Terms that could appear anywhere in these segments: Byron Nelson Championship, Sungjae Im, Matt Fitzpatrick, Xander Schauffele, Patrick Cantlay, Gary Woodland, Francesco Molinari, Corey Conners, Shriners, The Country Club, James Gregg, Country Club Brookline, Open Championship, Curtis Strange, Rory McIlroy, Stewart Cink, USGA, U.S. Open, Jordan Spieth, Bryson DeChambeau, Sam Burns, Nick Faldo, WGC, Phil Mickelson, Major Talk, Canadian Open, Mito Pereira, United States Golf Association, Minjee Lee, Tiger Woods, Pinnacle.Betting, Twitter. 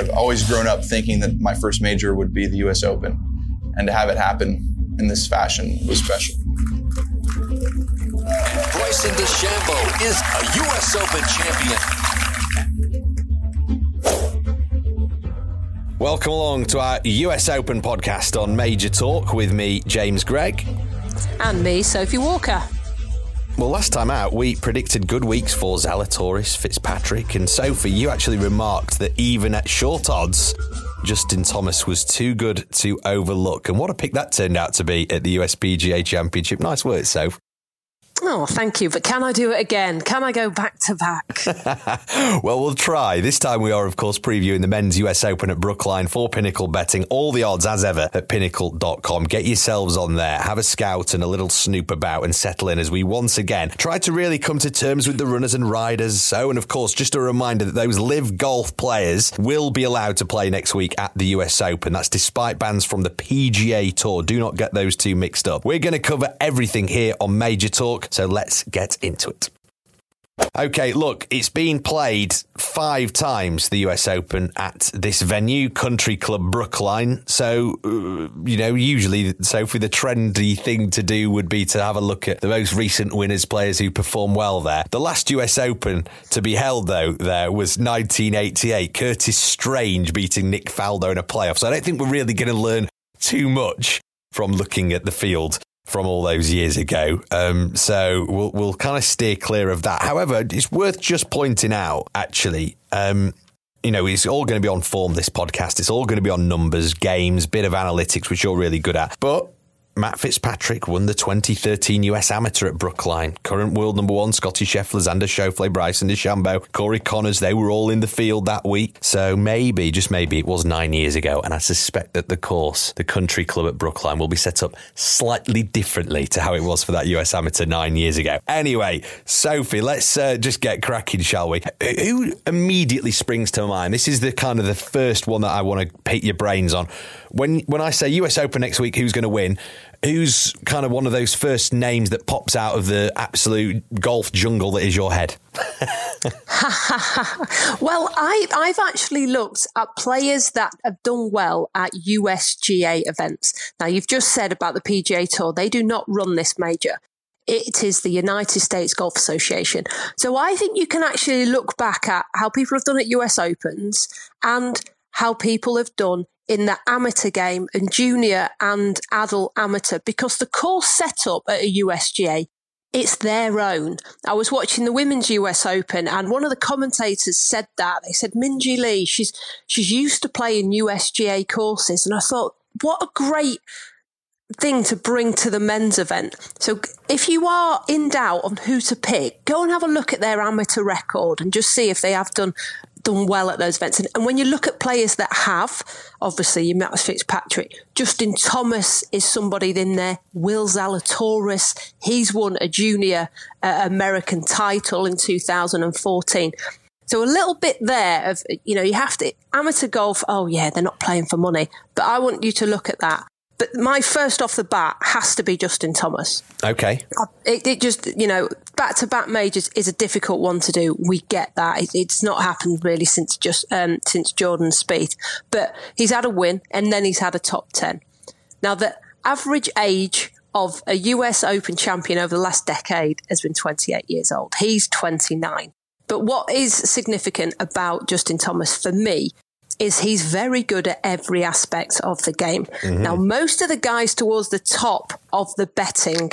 I've always grown up thinking that my first major would be the U.S. Open, and to have it happen in this fashion was special. Bryson DeChambeau is a U.S. Open champion. Welcome along to our U.S. Open podcast on Major Talk with me, James Gregg. And me, Sophie Walker. Well, last time out, we predicted good weeks for Zalatoris, Fitzpatrick, and Sophie, you actually remarked that even at short odds, Justin Thomas was too good to overlook. And what a pick that turned out to be at the US PGA Championship. Nice work, Soph. Oh, thank you. But can I do it again? Can I go back to back? Well, we'll try. This time we are, of course, previewing the men's US Open at Brookline for Pinnacle Betting. All the odds, as ever, at pinnacle.com. Get yourselves on there, have a scout and a little snoop about and settle in as we once again try to really come to terms with the runners and riders. So, and of course, just a reminder that those live golf players will be allowed to play next week at the US Open. That's despite bans from the PGA Tour. Do not get those two mixed up. We're going to cover everything here on Major Talk, so let's get into it. Okay, look, it's been played 5 times, the US Open, at this venue, Country Club Brookline. So, you know, usually, Sophie, the trendy thing to do would be to have a look at the most recent winners, players who perform well there. The last US Open to be held, though, there was 1988, Curtis Strange beating Nick Faldo in a playoff. So I don't think we're really going to learn too much from looking at the field from all those years ago. So we'll kind of steer clear of that. However, it's worth just pointing out, actually, you know, it's all going to be on form, this podcast. It's all going to be on numbers, games, bit of analytics, which you're really good at. But Matt Fitzpatrick won the 2013 US Amateur at Brookline. Current world number one, Scottie Scheffler, Xander Schauffele, Bryson DeChambeau, Corey Conners, they were all in the field that week. So maybe, just maybe, it was 9 years ago, and I suspect that the course, the Country Club at Brookline, will be set up slightly differently to how it was for that US Amateur 9 years ago. Anyway, Sophie, let's just get cracking, shall we? Who immediately springs to mind? This is the kind of the first one that I want to pick your brains on. When I say US Open next week, who's going to win? Who's kind of one of those first names that pops out of the absolute golf jungle that is your head? Well, I've actually looked at players that have done well at USGA events. Now, you've just said about the PGA Tour. They do not run this major. It is the United States Golf Association. So I think you can actually look back at how people have done at US Opens and how people have done in the amateur game and junior and adult amateur, because the course set up at a USGA, it's their own. I was watching the Women's US Open and one of the commentators said that. They said, Minjee Lee, she's used to playing USGA courses. And I thought, what a great thing to bring to the men's event. So if you are in doubt on who to pick, go and have a look at their amateur record and just see if they have done well at those events. And when you look at players that have, obviously you met Fitzpatrick, Justin Thomas is somebody in there, Will Zalatoris, he's won a junior American title in 2014. So a little bit there of, you know, you have to, amateur golf, oh yeah, they're not playing for money, but I want you to look at that. But my first off the bat has to be Justin Thomas. Okay. It just, you know, back-to-back majors is a difficult one to do. We get that. It's not happened really since Jordan Spieth. But he's had a win and then he's had a top 10. Now, the average age of a US Open champion over the last decade has been 28 years old. He's 29. But what is significant about Justin Thomas for me is he's very good at every aspect of the game. Mm-hmm. Now, most of the guys towards the top of the betting,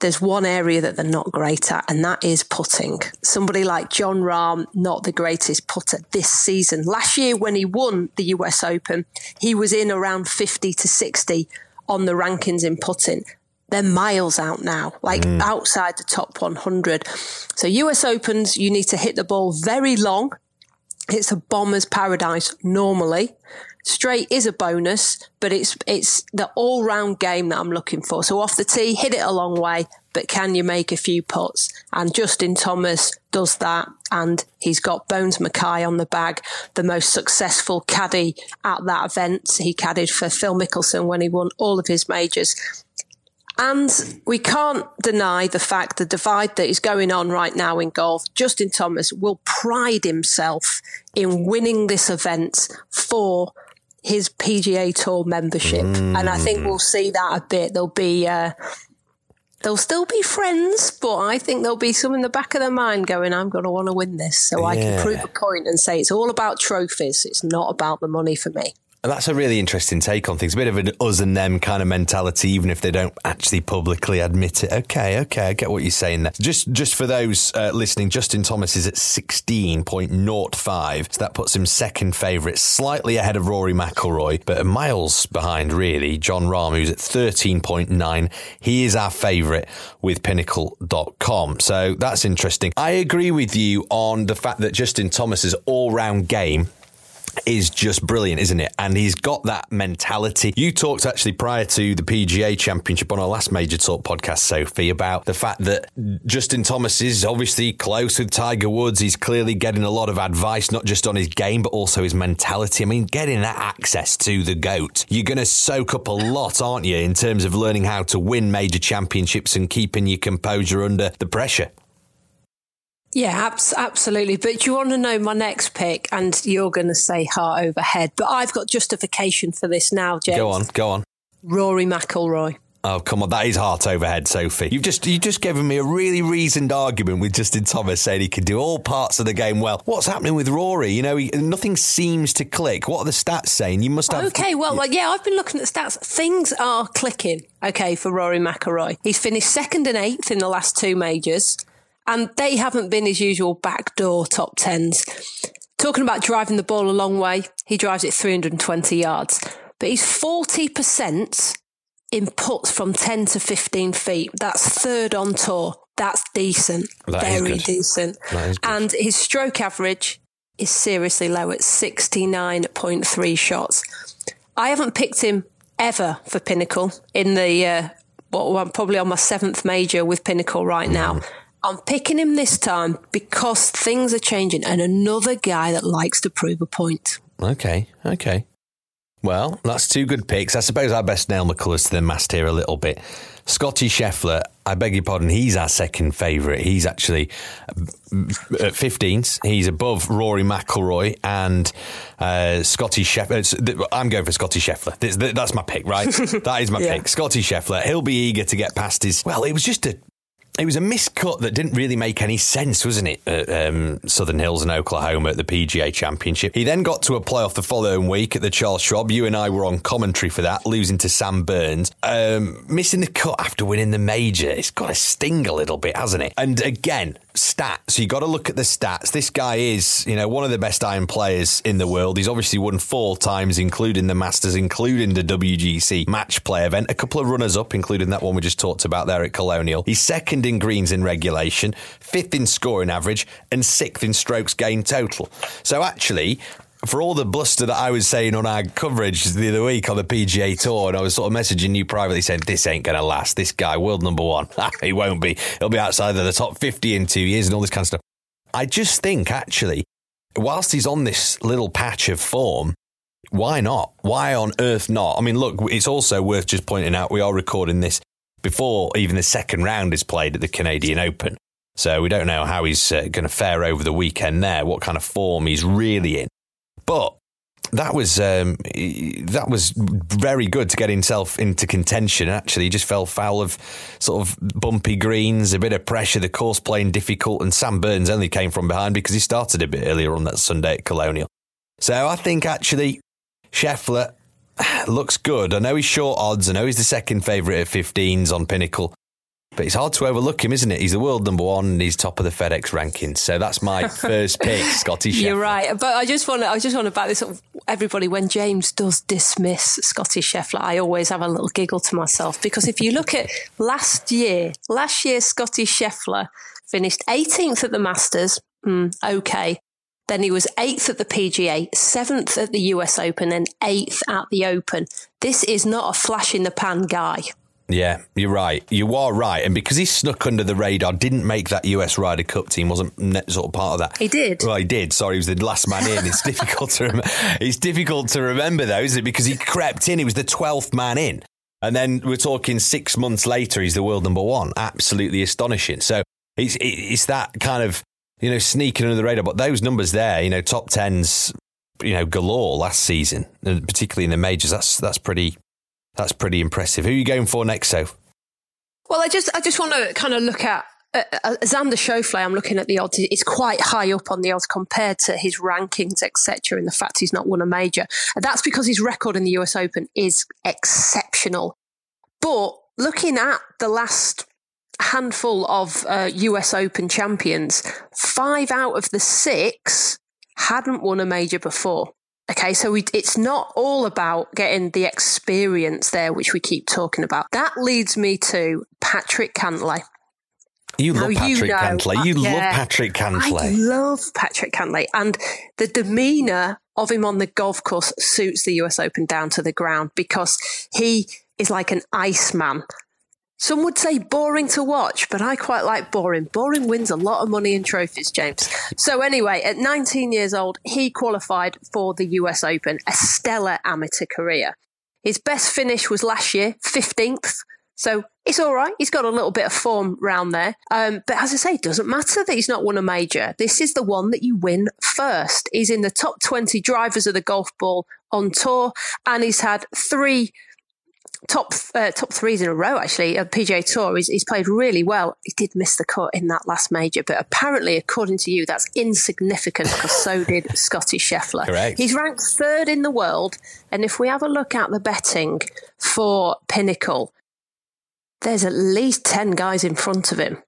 there's one area that they're not great at, and that is putting. Somebody like Jon Rahm, not the greatest putter this season. Last year when he won the US Open, he was in around 50 to 60 on the rankings in putting. They're miles out now, like outside the top 100. So US Opens, you need to hit the ball very long. It's a bomber's paradise normally. Straight is a bonus, but it's the all-round game that I'm looking for. So off the tee, hit it a long way, but can you make a few putts? And Justin Thomas does that, and he's got Bones Mackay on the bag, the most successful caddy at that event. He caddied for Phil Mickelson when he won all of his majors. And we can't deny the fact the divide that is going on right now in golf. Justin Thomas will pride himself in winning this event for his PGA Tour membership. And I think we'll see that a bit. There'll be... they'll still be friends, but I think there'll be some in the back of their mind going, I'm going to want to win this. So I can prove a point and say it's all about trophies. It's not about the money for me. And that's a really interesting take on things. A bit of an us and them kind of mentality, even if they don't actually publicly admit it. Okay, I get what you're saying there. Just for those listening, Justin Thomas is at 16.05. So that puts him second favourite, slightly ahead of Rory McIlroy, but miles behind, really, Jon Rahm, who's at 13.9. He is our favourite with Pinnacle.com. So that's interesting. I agree with you on the fact that Justin Thomas's all-round game is just brilliant, isn't it? And he's got that mentality. You talked actually prior to the PGA Championship on our last Major Talk podcast, Sophie, about the fact that Justin Thomas is obviously close with Tiger Woods. He's clearly getting a lot of advice, not just on his game, but also his mentality. I mean, getting that access to the GOAT, you're going to soak up a lot, aren't you, in terms of learning how to win major championships and keeping your composure under the pressure. Yeah, absolutely. But you want to know my next pick, and you're going to say heart over head. But I've got justification for this now, James. Go on. Rory McIlroy. Oh, come on. That is heart over head, Sophie. You've just given me a really reasoned argument with Justin Thomas saying he can do all parts of the game well. What's happening with Rory? You know, nothing seems to click. What are the stats saying? You must have... Okay, I've been looking at the stats. Things are clicking, okay, for Rory McIlroy. He's finished second and eighth in the last two majors. And they haven't been his usual backdoor top tens. Talking about driving the ball a long way, he drives it 320 yards. But he's 40% in putts from 10 to 15 feet. That's third on tour. That's decent. Very decent. And his stroke average is seriously low at 69.3 shots. I haven't picked him ever for Pinnacle in the, I'm probably on my seventh major with Pinnacle right now. I'm picking him this time because things are changing and another guy that likes to prove a point. Okay. Well, that's two good picks. I suppose I best nail my colours to the mast here a little bit. Scottie Scheffler, I beg your pardon, he's our second favourite. He's actually at 15th. He's above Rory McIlroy and Scottie Scheffler. I'm going for Scottie Scheffler. That's my pick, right? That is my pick. Scottie Scheffler. He'll be eager to get past his... Well, it was just a... It was a miscut that didn't really make any sense, wasn't it? Southern Hills and Oklahoma at the PGA Championship. He then got to a playoff the following week at the Charles Schwab. You and I were on commentary for that, losing to Sam Burns. Missing the cut after winning the major. It's got to sting a little bit, hasn't it? And again, stats. You got to look at the stats. This guy is, one of the best iron players in the world. He's obviously won four times, including the Masters, including the WGC match play event. A couple of runners-up, including that one we just talked about there at Colonial. He's second in greens in regulation, fifth in scoring average, and sixth in strokes gained total. So actually, for all the bluster that I was saying on our coverage the other week on the PGA Tour, and I was sort of messaging you privately saying, this ain't going to last. This guy, world number one. He won't be. He'll be outside of the top 50 in 2 years and all this kind of stuff. I just think, actually, whilst he's on this little patch of form, why not? Why on earth not? I mean, look, it's also worth just pointing out we are recording this before even the second round is played at the Canadian Open. So we don't know how he's going to fare over the weekend there, what kind of form he's really in. But that was very good to get himself into contention. Actually, he just fell foul of sort of bumpy greens, a bit of pressure, the course playing difficult, and Sam Burns only came from behind because he started a bit earlier on that Sunday at Colonial. So I think actually Scheffler looks good. I know he's short odds. I know he's the second favourite at 15s on Pinnacle. But it's hard to overlook him, isn't it? He's the world number one and he's top of the FedEx rankings. So that's my first pick, Scottie Scheffler. You're right. But I just want to back this up. Everybody, when James does dismiss Scottie Scheffler, I always have a little giggle to myself. Because if you look at last year Scottie Scheffler finished 18th at the Masters. Okay. Then he was 8th at the PGA, 7th at the US Open and 8th at the Open. This is not a flash in the pan guy. Yeah, you're right. You are right. And because he snuck under the radar, didn't make that US Ryder Cup team, wasn't sort of part of that. He did. Sorry, he was the last man in. It's difficult to remember, though, isn't it? Because he crept in. He was the 12th man in. And then we're talking 6 months later, he's the world number one. Absolutely astonishing. So it's that kind of, you know, sneaking under the radar. But those numbers there, you know, top tens, you know, galore last season, and particularly in the majors. That's pretty impressive. Who are you going for next, Soph? Well, I just want to kind of look at Xander Schauffele. I'm looking at the odds. It's quite high up on the odds compared to his rankings, etc., and the fact he's not won a major. And that's because his record in the US Open is exceptional. But looking at the last handful of US Open champions, 5 out of the 6 hadn't won a major before. Okay, so it's not all about getting the experience there, which we keep talking about. That leads me to Patrick Cantlay. You love Patrick Cantlay. You love Patrick Cantlay. I love Patrick Cantlay. And the demeanour of him on the golf course suits the US Open down to the ground, because he is like an iceman. Some would say boring to watch, but I quite like boring. Boring wins a lot of money and trophies, James. So anyway, at 19 years old, he qualified for the US Open, a stellar amateur career. His best finish was last year, 15th. So it's all right. He's got a little bit of form round there. But as I say, it doesn't matter that he's not won a major. This is the one that you win first. He's in the top 20 drivers of the golf ball on tour, and he's had 3 top threes in a row, actually, at PGA Tour. He's played really well. He did miss the cut in that last major, but apparently, according to you, that's insignificant, because so did Scottie Scheffler. Correct. He's ranked 3rd in the world, and if we have a look at the betting for Pinnacle, there's at least 10 guys in front of him.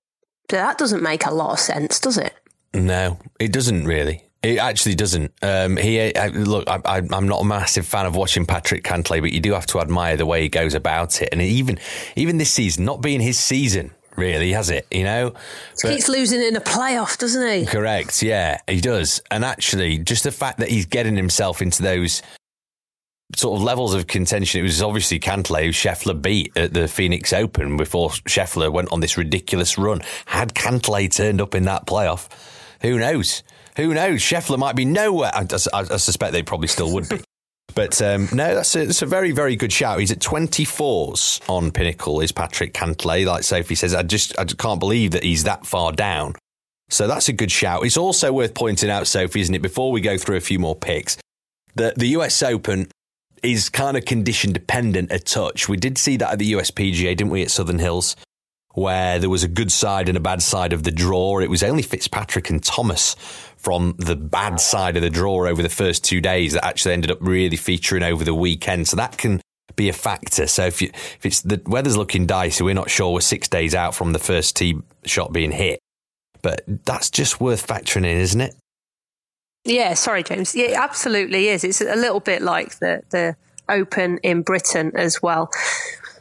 So that doesn't make a lot of sense, does it? No, it doesn't really. It actually doesn't. I'm not a massive fan of watching Patrick Cantlay, but you do have to admire the way he goes about it. And even this season, not being his season, really, has it? You know, keeps losing in a playoff, doesn't he? Correct. Yeah, he does. And actually, just the fact that he's getting himself into those sort of levels of contention. It was obviously Cantlay who Scheffler beat at the Phoenix Open before Scheffler went on this ridiculous run. Had Cantlay turned up in that playoff, who knows? Who knows? Scheffler might be nowhere. I suspect they probably still would be. But no, that's a very, very good shout. He's at 24s on Pinnacle, is Patrick Cantlay. Like Sophie says, I just can't believe that he's that far down. So that's a good shout. It's also worth pointing out, Sophie, isn't it, before we go through a few more picks, that the US Open is kind of condition dependent a touch. We did see that at the US PGA, didn't we, at Southern Hills, where there was a good side and a bad side of the draw. It was only Fitzpatrick and Thomas from the bad side of the draw over the first 2 days that actually ended up really featuring over the weekend. So that can be a factor. So if it's the weather's looking dicey, we're not sure, we're 6 days out from the first tee shot being hit. But that's just worth factoring in, isn't it? Yeah, sorry, James. Yeah, it absolutely is. It's a little bit like the Open in Britain as well.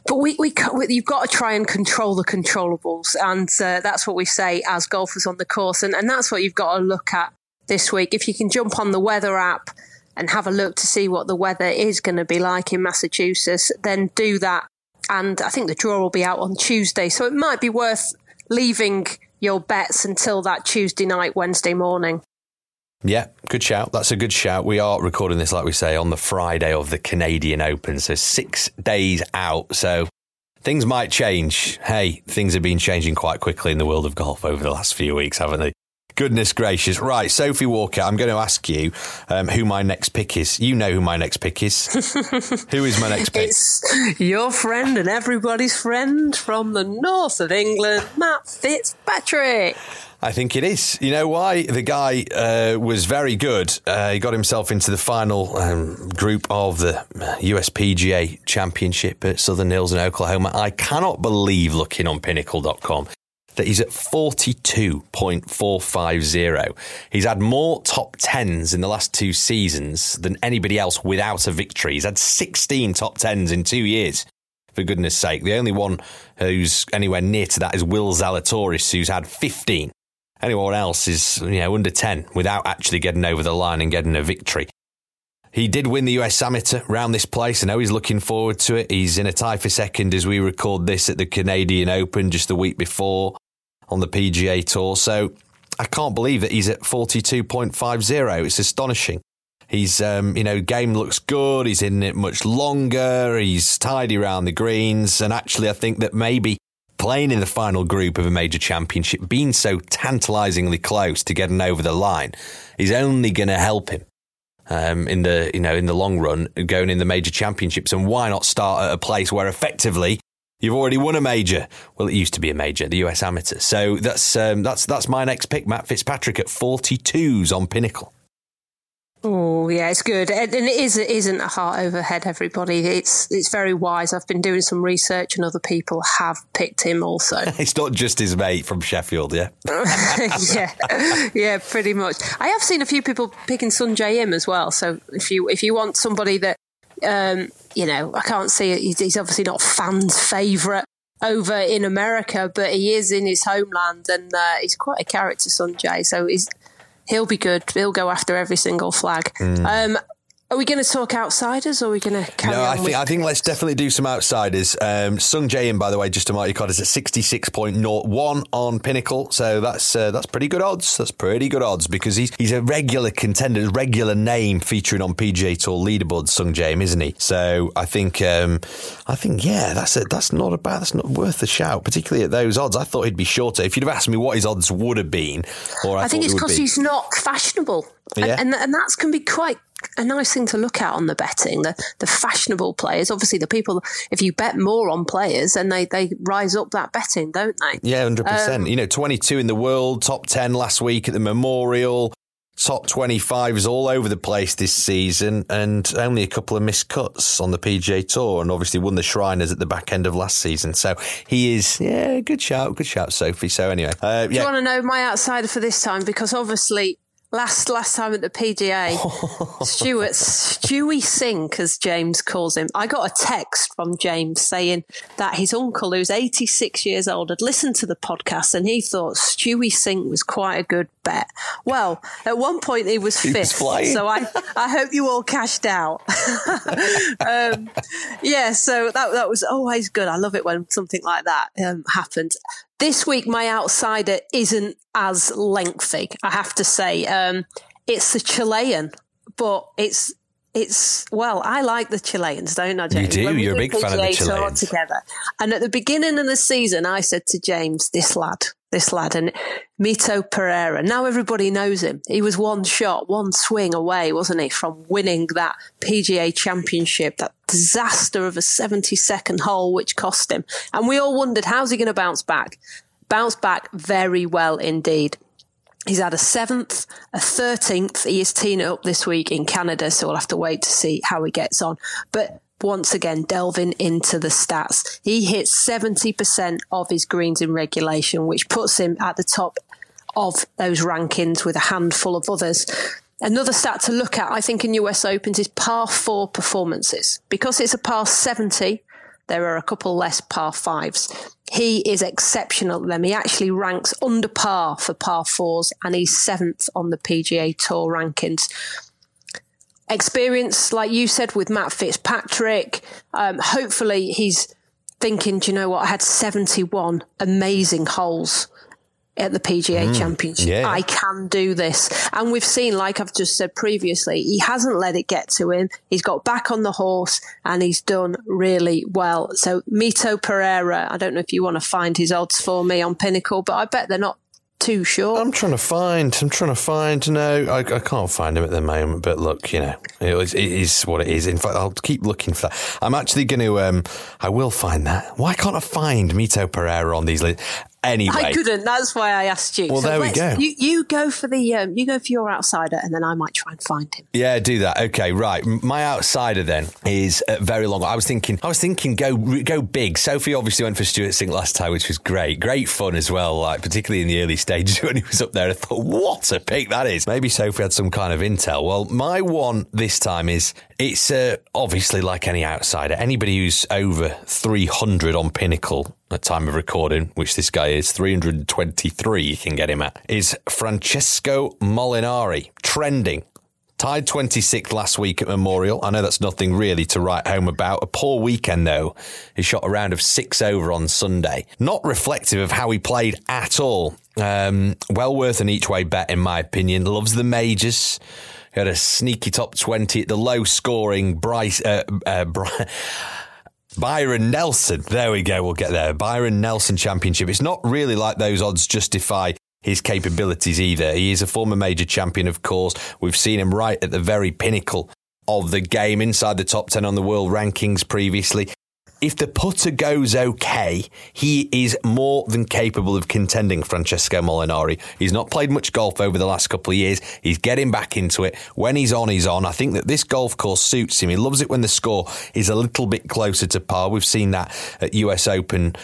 But you've got to try and control the controllables, and that's what we say as golfers on the course, and that's what you've got to look at this week. If you can jump on the weather app and have a look to see what the weather is going to be like in Massachusetts, then do that. And I think the draw will be out on Tuesday, so it might be worth leaving your bets until that Tuesday night, Wednesday morning. Yeah, good shout. That's a good shout. We are recording this, like we say, on the Friday of the Canadian Open. So 6 days out. So things might change. Hey, things have been changing quite quickly in the world of golf over the last few weeks, haven't they? Goodness gracious. Right, Sophie Walker, I'm going to ask you who my next pick is. You know who my next pick is. Who is my next pick? It's your friend and everybody's friend from the north of England, Matt Fitzpatrick. I think it is. You know why? The guy was very good. He got himself into the final group of the US PGA Championship at Southern Hills in Oklahoma. I cannot believe, looking on pinnacle.com, that he's at 42.450. He's had more top 10s in the last 2 seasons than anybody else without a victory. He's had 16 top 10s in 2 years. For goodness sake, the only one who's anywhere near to that is Will Zalatoris, who's had 15. Anyone else is, you know, under 10 without actually getting over the line and getting a victory. He did win the US Amateur round this place. I know he's looking forward to it. He's in a tie for second as we record this at the Canadian Open just the week before on the PGA Tour. So I can't believe that he's at 42.50. It's astonishing. He's, game looks good. He's in it much longer. He's tidy around the greens. And actually, I think that maybe playing in the final group of a major championship, being so tantalisingly close to getting over the line, is only going to help him in the long run going in the major championships. And why not start at a place where effectively you've already won a major? Well, it used to be a major, the US Amateur. So that's my next pick, Matt Fitzpatrick at 42s on Pinnacle. Oh, yeah, it's good. And it isn't a heart over head, everybody. It's very wise. I've been doing some research and other people have picked him also. It's not just his mate from Sheffield, yeah? Yeah, pretty much. I have seen a few people picking Sungjae Im as well. So if you want somebody that, I can't see, he's obviously not fans' favourite over in America, but he is in his homeland and he's quite a character, Sungjae. So he'll be good. He'll go after every single flag. Are we going to talk outsiders or are we going to carry on? I think let's definitely do some outsiders. Sungjae Im, by the way, just to mark your card, is at 66.01 on Pinnacle. So that's pretty good odds. That's pretty good odds because he's a regular contender, regular name featuring on PGA Tour leaderboards, Sungjae Im, isn't he? So I think that's not worth a shout, particularly at those odds. I thought he'd be shorter. If you'd have asked me what his odds would have been, I think it's because he's not fashionable. Yeah. And that can be quite a nice thing to look at on the betting. The fashionable players, obviously the people, if you bet more on players, then they rise up that betting, don't they? Yeah, 100%. 22 in the world, top 10 last week at the Memorial, top 25 is all over the place this season, and only a couple of missed cuts on the PGA Tour, and obviously won the Shriners at the back end of last season. So he is, yeah, good shout, Sophie. So anyway. Do you want to know my outsider for this time? Because obviously, Last time at the PGA, Stewie Cink, as James calls him. I got a text from James saying that his uncle, who's 86 years old, had listened to the podcast and he thought Stewie Cink was quite a good bet. Well, at one point he was fifth, so I hope you all cashed out. So that was always good. I love it when something like that happens. This week, my outsider isn't as lengthy, I have to say. It's the Chilean, but well, I like the Chileans, don't I, James? You do. You're a big fan of the Chileans. Together. And at the beginning of the season, I said to James, this lad, and Mito Pereira. Now everybody knows him. He was one shot, one swing away, wasn't he, from winning that PGA Championship, that disaster of a 72nd hole, which cost him. And we all wondered, how's he going to bounce back? Bounce back very well indeed. He's had a 7th, a 13th. He is teeing it up this week in Canada, so we'll have to wait to see how he gets on. But once again, delving into the stats, he hits 70% of his greens in regulation, which puts him at the top of those rankings with a handful of others. Another stat to look at, I think, in US Opens is par 4 performances. Because it's a par 70, there are a couple less par 5s. He is exceptional at them. He actually ranks under par for par 4s and he's 7th on the PGA Tour rankings. Experience, like you said, with Matt Fitzpatrick. Hopefully he's thinking, do you know what? I had 71 amazing holes at the PGA Championship. Yeah. I can do this. And we've seen, like I've just said previously, he hasn't let it get to him. He's got back on the horse and he's done really well. So Mito Pereira, I don't know if you want to find his odds for me on Pinnacle, but I bet they're not too short. I'm trying to find. No, I can't find him at the moment. But look, it is what it is. In fact, I'll keep looking for that. I'm actually going to. I will find that. Why can't I find Mito Pereira on these lists? Anyway, I couldn't. That's why I asked you. Well, so there we go. You go for the you go for your outsider, and then I might try and find him. Yeah, do that. Okay, right. My outsider then is very long. I was thinking, go big. Sophie obviously went for Stewart Cink last time, which was great fun as well. Like particularly in the early stages when he was up there, I thought, what a pick that is. Maybe Sophie had some kind of intel. Well, my one this time is it's obviously like any outsider, anybody who's over 300 on Pinnacle. At time of recording, which this guy is 323, you can get him at, is Francesco Molinari, trending. Tied 26th last week at Memorial. I know that's nothing really to write home about. A poor weekend, though. He shot a round of 6 over on Sunday. Not reflective of how he played at all. Well worth an each-way bet, in my opinion. Loves the majors. had a sneaky top 20 at the low-scoring Byron Nelson. There we go, we'll get there. Byron Nelson Championship. It's not really like those odds justify his capabilities either. He is a former major champion, of course. We've seen him right at the very pinnacle of the game, inside the top 10 on the world rankings previously. If the putter goes okay, he is more than capable of contending, Francesco Molinari. He's not played much golf over the last couple of years. He's getting back into it. When he's on, he's on. I think that this golf course suits him. He loves it when the score is a little bit closer to par. We've seen that at US Open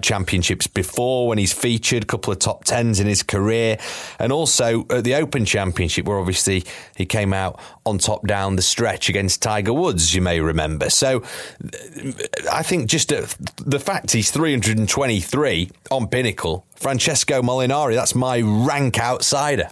championships before when he's featured, a couple of top tens in his career. And also at the Open Championship, where obviously he came out on top down the stretch against Tiger Woods, you may remember. So I think just the fact he's 323 on Pinnacle, Francesco Molinari, that's my rank outsider.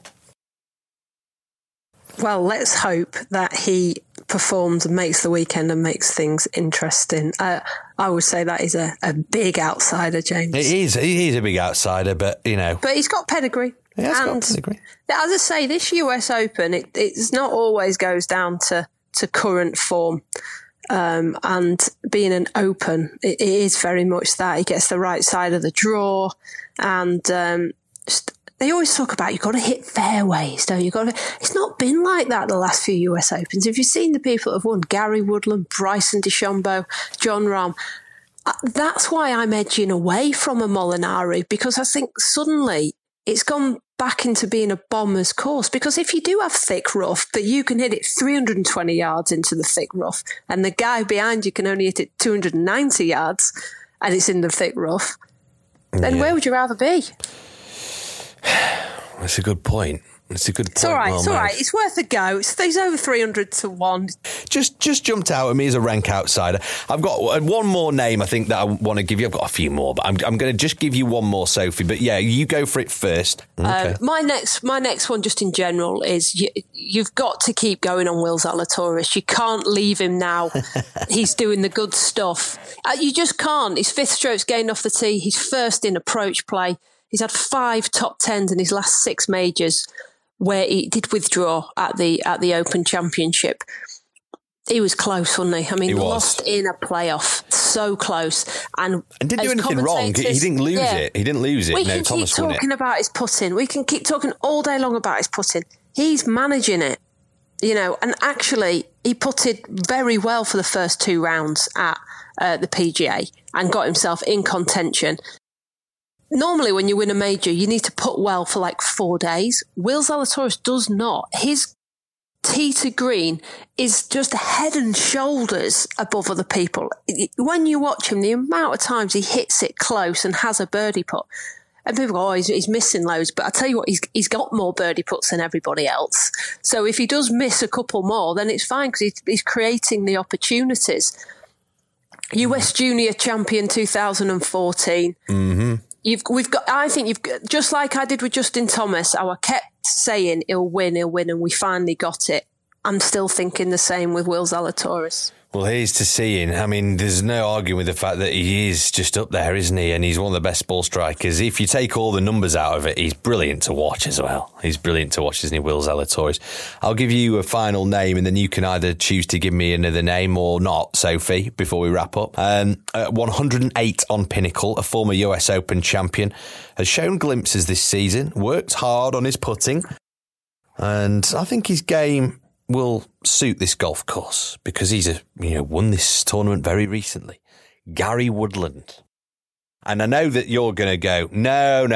Well, let's hope that he performs and makes the weekend and makes things interesting. I would say that is a big outsider, James. It is. He is a big outsider, but, you know. But he's got pedigree. Yeah, and got pedigree. As I say, this US Open, it's not always goes down to current form. And being an open, it is very much that. He gets the right side of the draw, and they always talk about you've got to hit fairways, don't you? It's not been like that the last few US Opens. If you've seen the people that have won, Gary Woodland, Bryson DeChambeau, Jon Rahm, that's why I'm edging away from a Molinari, because I think suddenly it's gone back into being a bomber's course, because if you do have thick rough, that you can hit it 320 yards into the thick rough, and the guy behind you can only hit it 290 yards and it's in the thick rough, then where would you rather be? That's a good point. It's all right. It's worth a go. It's over 300 to 1. Just jumped out at me as a rank outsider. I've got one more name I think that I want to give you. I've got a few more, but I'm going to just give you one more, Sophie. But yeah, you go for it first. Okay. My next one, just in general, is you've got to keep going on Will Zalatoris. You can't leave him now. He's doing the good stuff. You just can't. His fifth stroke's gained off the tee. He's first in approach play. He's had 5 top tens in his last 6 majors, where he did withdraw at the Open Championship. He was close, wasn't he? I mean, he lost in a playoff. So close. And didn't do anything wrong. He didn't lose it. He didn't lose it. We can keep talking about his putting. We can keep talking all day long about his putting. He's managing it, you know. And actually, he putted very well for the first 2 rounds at the PGA and got himself in contention. Normally, when you win a major, you need to putt well for like 4 days. Will Zalatoris does not. His tee to green is just head and shoulders above other people. When you watch him, the amount of times he hits it close and has a birdie putt, and people go, oh, he's missing loads. But I tell you what, he's got more birdie putts than everybody else. So if he does miss a couple more, then it's fine, because he's creating the opportunities. US Junior Champion 2014. Mm-hmm. I think you've got, just like I did with Justin Thomas, how I kept saying he'll win, and we finally got it. I'm still thinking the same with Will Zalatoris. Well, here's to seeing. I mean, there's no arguing with the fact that he is just up there, isn't he? And he's one of the best ball strikers. If you take all the numbers out of it, he's brilliant to watch as well. He's brilliant to watch, isn't he, Will Zalatoris? I'll give you a final name, and then you can either choose to give me another name or not, Sophie, before we wrap up. 108 on Pinnacle, a former US Open champion, has shown glimpses this season, worked hard on his putting, and I think his game will suit this golf course, because he's won this tournament very recently. Gary Woodland. And I know that you're going to go, no.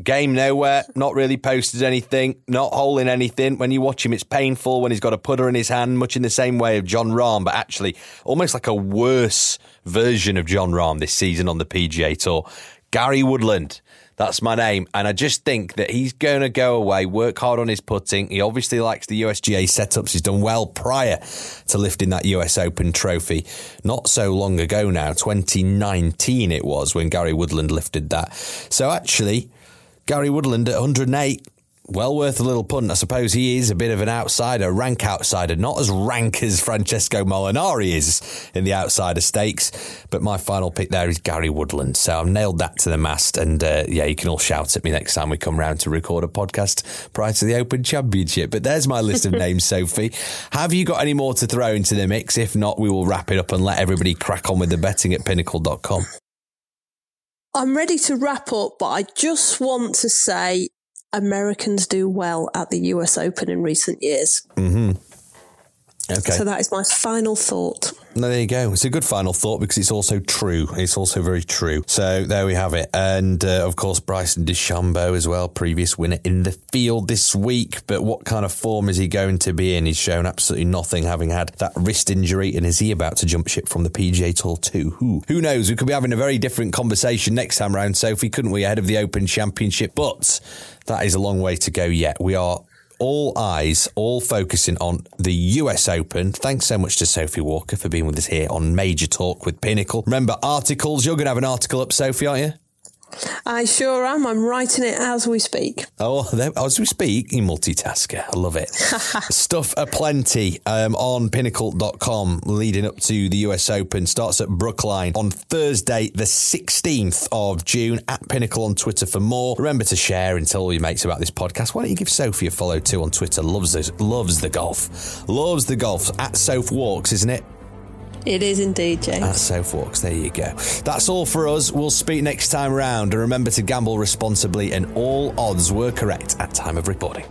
Game nowhere, not really posted anything, not holding anything. When you watch him, it's painful when he's got a putter in his hand, much in the same way of Jon Rahm, but actually almost like a worse version of Jon Rahm this season on the PGA Tour. Gary Woodland. That's my name. And I just think that he's going to go away, work hard on his putting. He obviously likes the USGA setups. He's done well prior to lifting that US Open trophy not so long ago now, 2019 it was, when Gary Woodland lifted that. So actually, Gary Woodland at 108 Well worth a little punt. I suppose he is a bit of an outsider, rank outsider, not as rank as Francesco Molinari is in the outsider stakes. But my final pick there is Gary Woodland. So I've nailed that to the mast. And yeah, you can all shout at me next time we come round to record a podcast prior to the Open Championship. But there's my list of names, Sophie. Have you got any more to throw into the mix? If not, we will wrap it up and let everybody crack on with the betting at pinnacle.com. I'm ready to wrap up, but I just want to say Americans do well at the US Open in recent years. Mm-hmm. Okay. So that is my final thought. No, there you go. It's a good final thought because it's also true. It's also very true. So there we have it. And of course, Bryson DeChambeau as well, previous winner in the field this week. But what kind of form is he going to be in? He's shown absolutely nothing, having had that wrist injury. And is he about to jump ship from the PGA Tour too? Who knows? We could be having a very different conversation next time round, Sophie, couldn't we? Ahead of the Open Championship. But that is a long way to go yet. We are all eyes, all focusing on the US Open. Thanks so much to Sophie Walker for being with us here on Major Talk with Pinnacle. Remember, articles. You're going to have an article up, Sophie, aren't you? I sure am. I'm writing it as we speak. Oh, as we speak, you multitasker. I love it. Stuff aplenty on pinnacle.com leading up to the US Open. Starts at Brookline on Thursday, the 16th of June. At Pinnacle on Twitter for more. Remember to share and tell all your mates about this podcast. Why don't you give Sophie a follow too on Twitter? Loves the golf. Loves the golf. At Soph Walks, isn't it? It is indeed, James. That's South Walks. There you go. That's all for us. We'll speak next time round. And remember to gamble responsibly, and all odds were correct at time of recording.